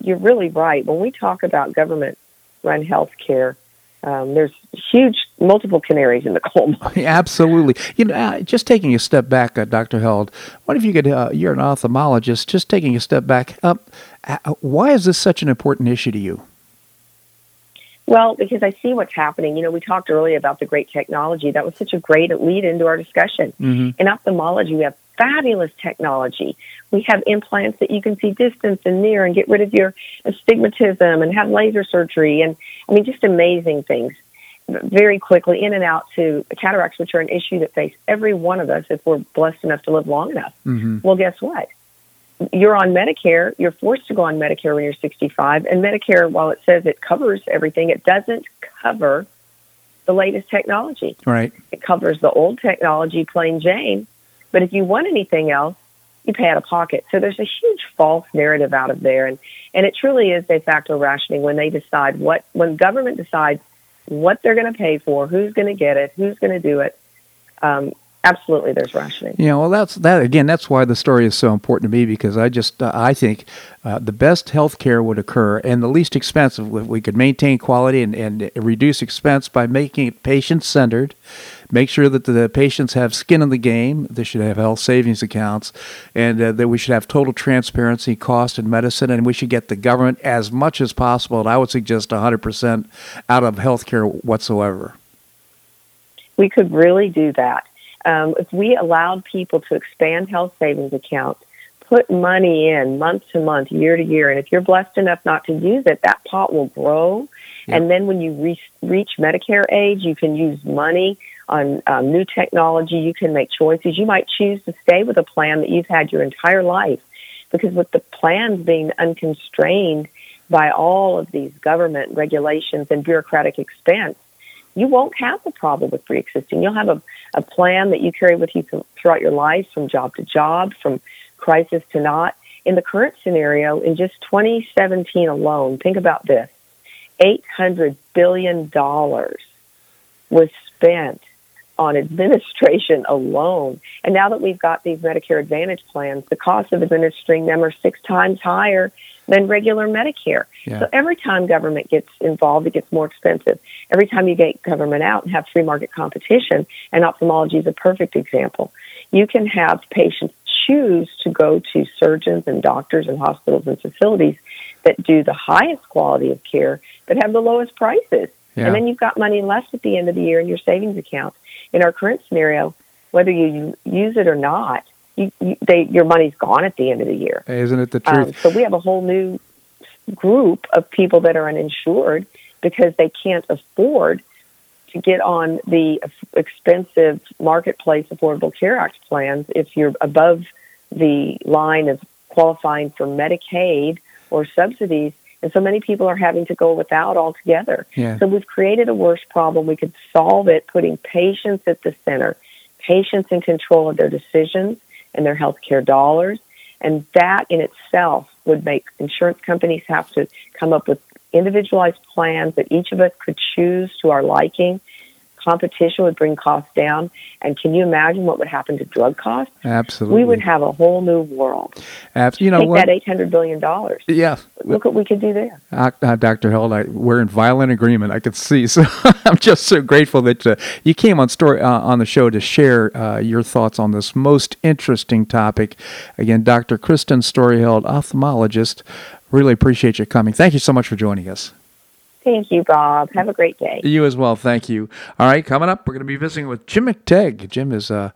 you're really right. When we talk about government-run health care, there's multiple canaries in the coal mine. Absolutely. You know, just taking a step back, Dr. Held, what if you could, you're an ophthalmologist, just taking a step back, why is this such an important issue to you? Well, because I see what's happening. You know, we talked earlier about the great technology. That was such a great lead into our discussion. Mm-hmm. In ophthalmology, we have fabulous technology. We have implants that you can see distance and near and get rid of your astigmatism and have laser surgery. And, I mean, just amazing things. Very quickly, in and out to cataracts, which are an issue that face every one of us if we're blessed enough to live long enough. Mm-hmm. Well, guess what? You're on Medicare, you're forced to go on Medicare when you're 65, and Medicare, while it says it covers everything, it doesn't cover the latest technology. Right. It covers the old technology, plain Jane, but if you want anything else, you pay out of pocket. So there's a huge false narrative out of there, and it truly is de facto rationing when they decide when government decides what they're going to pay for, who's going to get it, who's going to do it. Absolutely, there's rationing. Yeah, well, that's why the story is so important to me, because I think the best health care would occur and the least expensive if we could maintain quality and reduce expense by making it patient-centered, Make sure that the patients have skin in the game. They should have health savings accounts, and that we should have total transparency, cost, and medicine, and we should get the government as much as possible, and I would suggest 100% out of health care whatsoever. We could really do that. If we allowed people to expand health savings accounts, put money in month to month, year to year, and if you're blessed enough not to use it, that pot will grow. Yeah. And then when you reach Medicare age, you can use money on new technology. You can make choices. You might choose to stay with a plan that you've had your entire life, because with the plans being unconstrained by all of these government regulations and bureaucratic expense, you won't have a problem with pre-existing. You'll have a plan that you carry with you throughout your life, from job to job, from crisis to not. In the current scenario, in just 2017 alone, think about this, $800 billion was spent on administration alone. And now that we've got these Medicare Advantage plans, the cost of administering them are 6 times higher than regular Medicare. Yeah. So every time government gets involved, it gets more expensive. Every time you get government out and have free market competition, and ophthalmology is a perfect example, you can have patients choose to go to surgeons and doctors and hospitals and facilities that do the highest quality of care but have the lowest prices. Yeah. And then you've got money left at the end of the year in your savings account. In our current scenario, whether you use it or not, your money's gone at the end of the year. Isn't it the truth? So we have a whole new group of people that are uninsured because they can't afford to get on the expensive marketplace Affordable Care Act plans if you're above the line of qualifying for Medicaid or subsidies. And so many people are having to go without altogether. Yeah. So we've created a worse problem. We could solve it putting patients at the center, patients in control of their decisions and their health care dollars. And that in itself would make insurance companies have to come up with individualized plans that each of us could choose to our liking. Competition would bring costs down. And can you imagine what would happen to drug costs? Absolutely. We would have a whole new world. Take that $800 billion. Yeah. Look what we could do there. Dr. Held, we're in violent agreement, I could see. So I'm just so grateful that you came on the show to share your thoughts on this most interesting topic. Again, Dr. Kristen Story Held, ophthalmologist. Really appreciate you coming. Thank you so much for joining us. Thank you, Bob. Have a great day. You as well. Thank you. All right, coming up, we're going to be visiting with Jim McTague. Jim is a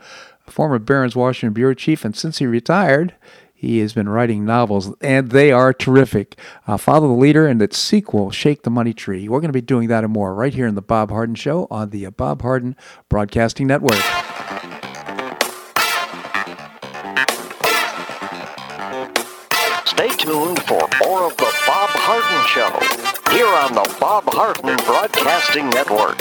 former Barron's, Washington bureau chief, and since he retired, he has been writing novels, and they are terrific. Follow the Leader and its sequel, Shake the Money Tree. We're going to be doing that and more right here in The Bob Harden Show on the Bob Harden Broadcasting Network. Stay tuned for more of The Bob Harden Show here on the Bob Harden Broadcasting Network.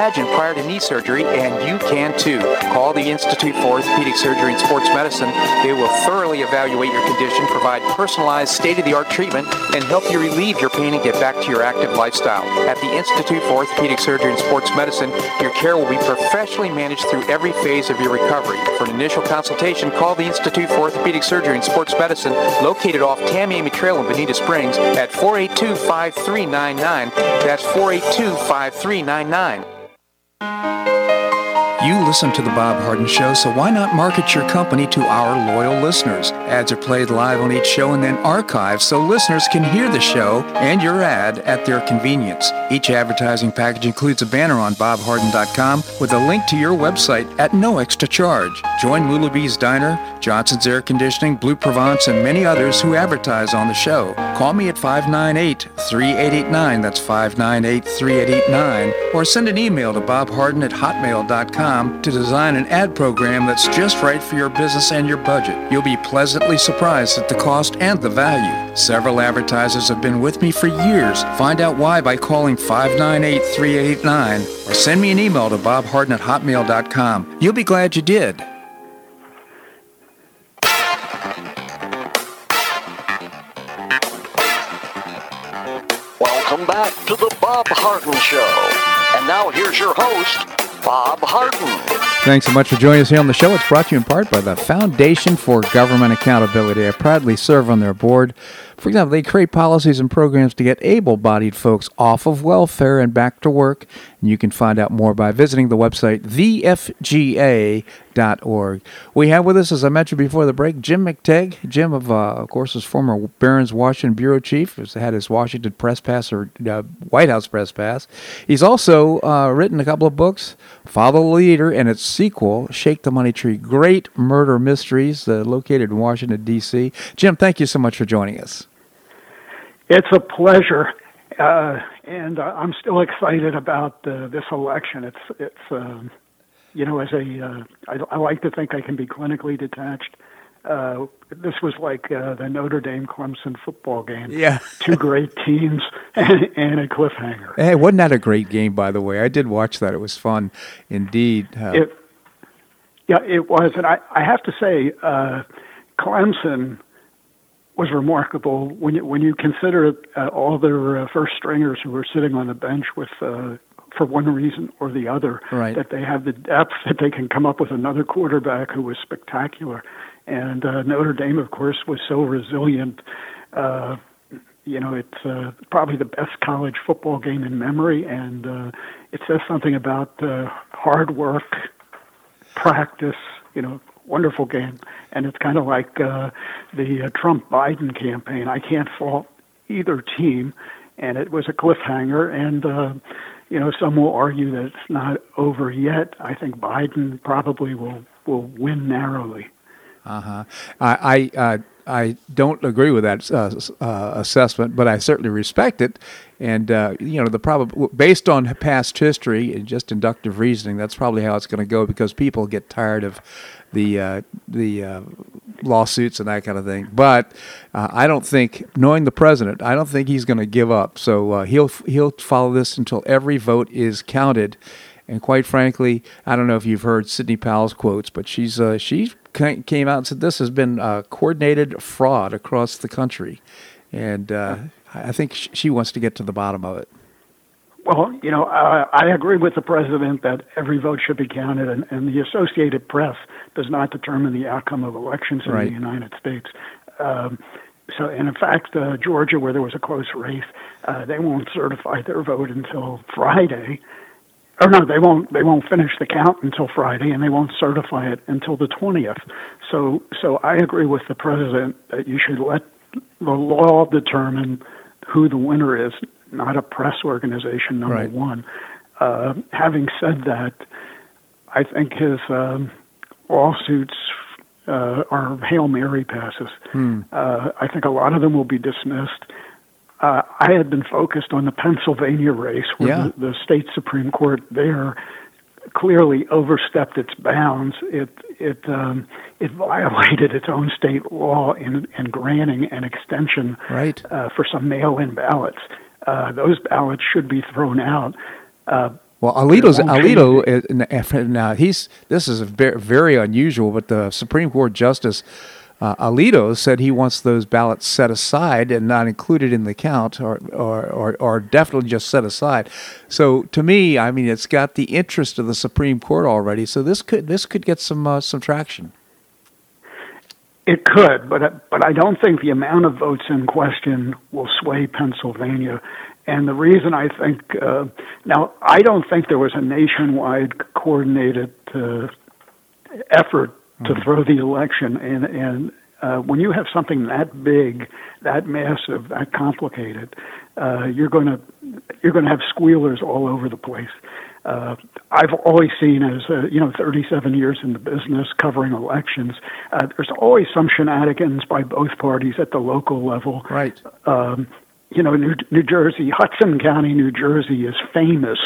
prior to knee surgery, and you can too. Call the Institute for Orthopedic Surgery and Sports Medicine. They will thoroughly evaluate your condition, provide personalized, state-of-the-art treatment, and help you relieve your pain and get back to your active lifestyle. At the Institute for Orthopedic Surgery and Sports Medicine, your care will be professionally managed through every phase of your recovery. For an initial consultation, call the Institute for Orthopedic Surgery and Sports Medicine, located off Tamiami Trail in Bonita Springs, at 482-5399. That's 482-5399. You listen to The Bob Harden Show, so why not market your company to our loyal listeners? Ads are played live on each show and then archived so listeners can hear the show and your ad at their convenience. Each advertising package includes a banner on bobharden.com with a link to your website at no extra charge. Join Lulabee's Diner, Johnson's Air Conditioning, Blue Provence, and many others who advertise on the show. Call me at 598-3889, that's 598-3889, or send an email to bobharden@hotmail.com to design an ad program that's just right for your business and your budget. You'll be pleasantly pleasantly surprised at the cost and the value. Several advertisers have been with me for years. Find out why by calling 598-389 or send me an email to bobharden@hotmail.com. You'll be glad you did. Welcome back to the Bob Harden Show. And now here's your host, Bob Harden. Thanks so much for joining us here on the show. It's brought to you in part by the Foundation for Government Accountability. I proudly serve on their board. For example, they create policies and programs to get able-bodied folks off of welfare and back to work. And you can find out more by visiting the website, thefga.org. We have with us, as I mentioned before the break, Jim McTague. Jim, of course, is former Barron's Washington Bureau Chief, has had his Washington press pass or White House press pass. He's also written a couple of books, Follow the Leader and its sequel, Shake the Money Tree, Great Murder Mysteries, located in Washington, D.C. Jim, thank you so much for joining us. It's a pleasure. And I'm still excited about this election. I like to think I can be clinically detached. This was like the Notre Dame-Clemson football game. Yeah. Two great teams and a cliffhanger. Hey, wasn't that a great game, by the way? I did watch that. It was fun indeed. It was. And I have to say, Clemson was remarkable when you consider all their first stringers who were sitting on the bench with for one reason or the other, right, that they have the depth that they can come up with another quarterback who was spectacular. And Notre Dame, of course, was so resilient. It's probably the best college football game in memory, and it says something about hard work, practice, wonderful game. And it's kind of like the Trump-Biden campaign. I can't fault either team, and it was a cliffhanger. And, some will argue that it's not over yet. I think Biden probably will win narrowly. Uh-huh. I don't agree with that assessment, but I certainly respect it. And, based on past history and just inductive reasoning, that's probably how it's going to go, because people get tired of the lawsuits and that kind of thing. But I don't think, knowing the president, I don't think he's going to give up. So he'll follow this until every vote is counted. And quite frankly, I don't know if you've heard Sidney Powell's quotes, but she came out and said this has been coordinated fraud across the country. And I think she wants to get to the bottom of it. Well, I agree with the president that every vote should be counted, and the Associated Press does not determine the outcome of elections in the United States. And in fact, Georgia, where there was a close race, they won't certify their vote until Friday. Or no, they won't finish the count until Friday, and they won't certify it until the 20th. So I agree with the president that you should let the law determine who the winner is, not a press organization, number one. Having said that, I think his lawsuits are Hail Mary passes. I think a lot of them will be dismissed. I had been focused on the Pennsylvania race, where the state Supreme Court there clearly overstepped its bounds. It violated its own state law in granting an extension for some mail-in ballots. Those ballots should be thrown out. Well, Alito, now this is very unusual, but the Supreme Court Justice Alito said he wants those ballots set aside and not included in the count, or definitely just set aside. So to me, I mean, it's got the interest of the Supreme Court already. So this could get some traction. It could, but I don't think the amount of votes in question will sway Pennsylvania. And the reason I think now, I don't think there was a nationwide coordinated effort to throw the election, and when you have something that big, that massive, that complicated, you're going to have squealers all over the place. I've always seen, as 37 years in the business covering elections, there's always some shenanigans by both parties at the local level. Right. New Jersey, Hudson County, New Jersey, is famous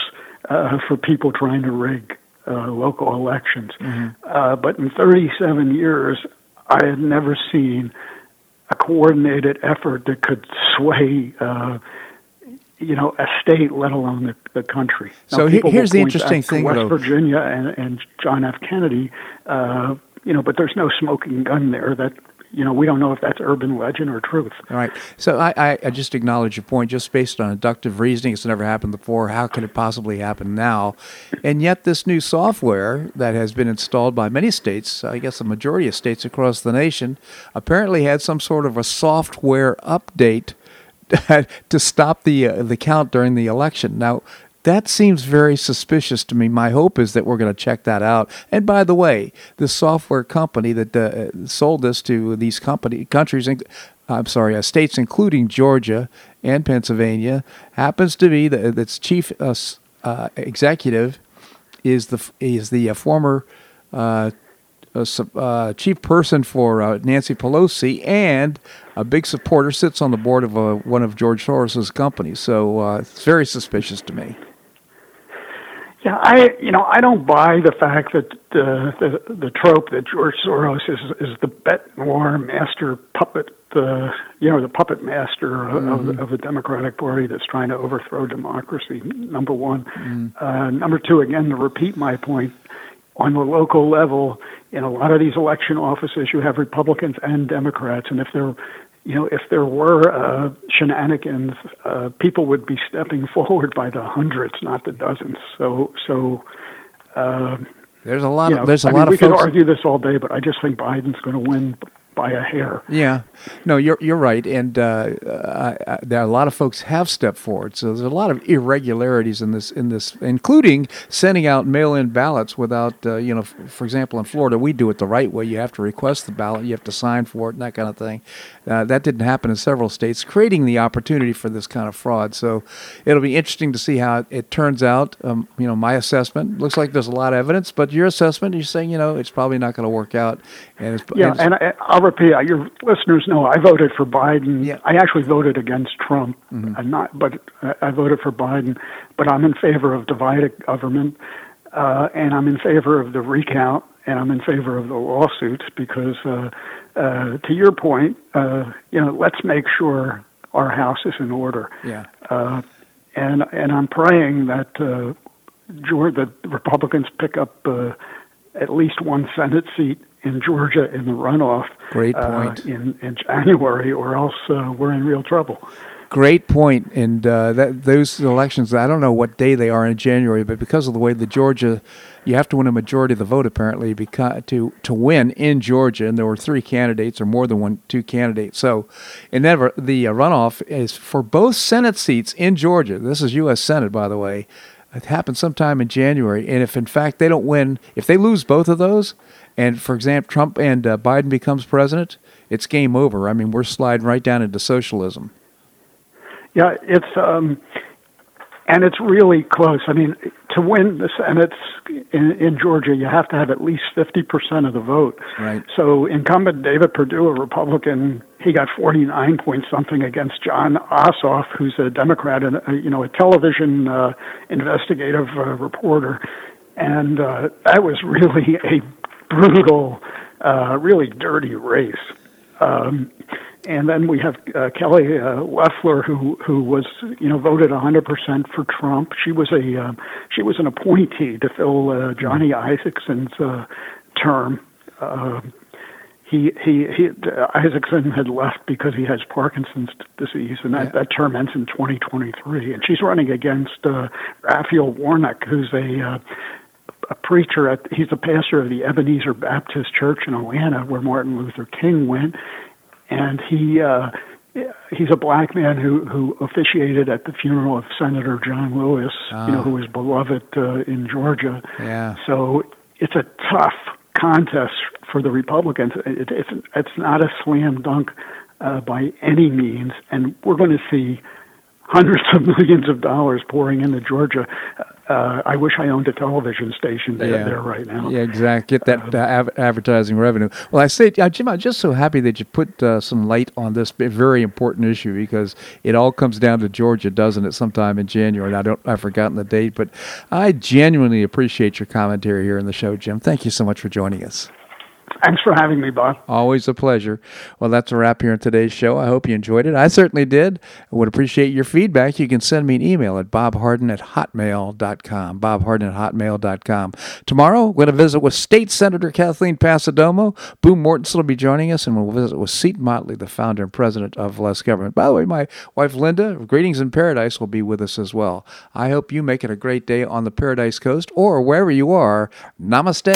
for people trying to rig local elections. But in 37 years, I had never seen a coordinated effort that could sway, a state, let alone the country. Now, so here's the interesting thing, West Virginia and John F. Kennedy, but there's no smoking gun there. That, we don't know if that's urban legend or truth. All right. So I just acknowledge your point, just based on inductive reasoning. It's never happened before. How could it possibly happen now? And yet this new software that has been installed by many states, I guess the majority of states across the nation, apparently had some sort of a software update to stop the count during the election. Now, that seems very suspicious to me. My hope is that we're going to check that out. And by the way, the software company that sold this to these states including Georgia and Pennsylvania, happens to be its chief executive is the former chief person for Nancy Pelosi, and a big supporter, sits on the board of one of George Soros' companies. So it's very suspicious to me. Yeah, I don't buy the fact that the trope that George Soros is the bête noire master puppet, the puppet master of the Democratic Party that's trying to overthrow democracy, number one. Mm. Number two, again, to repeat my point, on the local level, in a lot of these election offices, you have Republicans and Democrats, and if there were shenanigans, people would be stepping forward by the hundreds, not the dozens. So there's a lot. We could argue this all day, but I just think Biden's going to win by a hair. Yeah, no, you're right, and there are a lot of folks have stepped forward. So there's a lot of irregularities in this, including sending out mail-in ballots without, for example, in Florida, we do it the right way. You have to request the ballot, you have to sign for it, and that kind of thing. That didn't happen in several states, creating the opportunity for this kind of fraud. So it'll be interesting to see how it turns out. My assessment looks like there's a lot of evidence, but your assessment, you're saying, it's probably not going to work out. I'll repeat, your listeners know I voted for Biden. Yeah. I actually voted against Trump, I voted for Biden. But I'm in favor of divided government, and I'm in favor of the recount, and I'm in favor of the lawsuits because, to your point, let's make sure our house is in order. Yeah. And I'm praying that the Republicans pick up at least one Senate seat in Georgia in the runoff. Great point. In January, or else we're in real trouble. Great point. And those elections, I don't know what day they are in January, but because of the way the Georgia, you have to win a majority of the vote apparently to win in Georgia, and there were three candidates or more than two candidates. So, and never the runoff is for both Senate seats in Georgia. This is U.S. Senate, by the way. It happens sometime in January, and if in fact they don't win, if they lose both of those, and for example, Trump and Biden becomes president, it's game over. I mean, we're sliding right down into socialism. Yeah, it's and it's really close. I mean, to win the Senate in Georgia, you have to have at least 50% of the vote. Right. So incumbent David Perdue, a Republican, he got 49 point something against John Ossoff, who's a Democrat and a television investigative reporter, and that was really a brutal, really dirty race. And then we have Kelly Loeffler, who was, voted 100% for Trump. She was an appointee to fill Johnny Isaacson's term. He Isaacson had left because he has Parkinson's disease, and that term ends in 2023. And she's running against Raphael Warnock, who's a preacher. He's the pastor of the Ebenezer Baptist Church in Atlanta, where Martin Luther King went. And he's a black man who officiated at the funeral of Senator John Lewis, who was beloved in Georgia. Yeah. So it's a tough contest for the Republicans. It's not a slam dunk by any means, and we're going to see hundreds of millions of dollars pouring into Georgia. I wish I owned a television station there right now. Yeah, exactly. Get that advertising revenue. Well, Jim, I'm just so happy that you put some light on this very important issue, because it all comes down to Georgia, doesn't it? Sometime in January. And I've forgotten the date, but I genuinely appreciate your commentary here in the show, Jim. Thank you so much for joining us. Thanks for having me, Bob. Always a pleasure. Well, that's a wrap here on today's show. I hope you enjoyed it. I certainly did. I would appreciate your feedback. You can send me an email at bobharden@hotmail.com, bobharden@hotmail.com. Tomorrow, we're going to visit with State Senator Kathleen Passidomo. Boo Mortensen will be joining us, and we'll visit with Seat Motley, the founder and president of Less Government. By the way, my wife, Linda, of Greetings in Paradise, will be with us as well. I hope you make it a great day on the Paradise Coast or wherever you are. Namaste.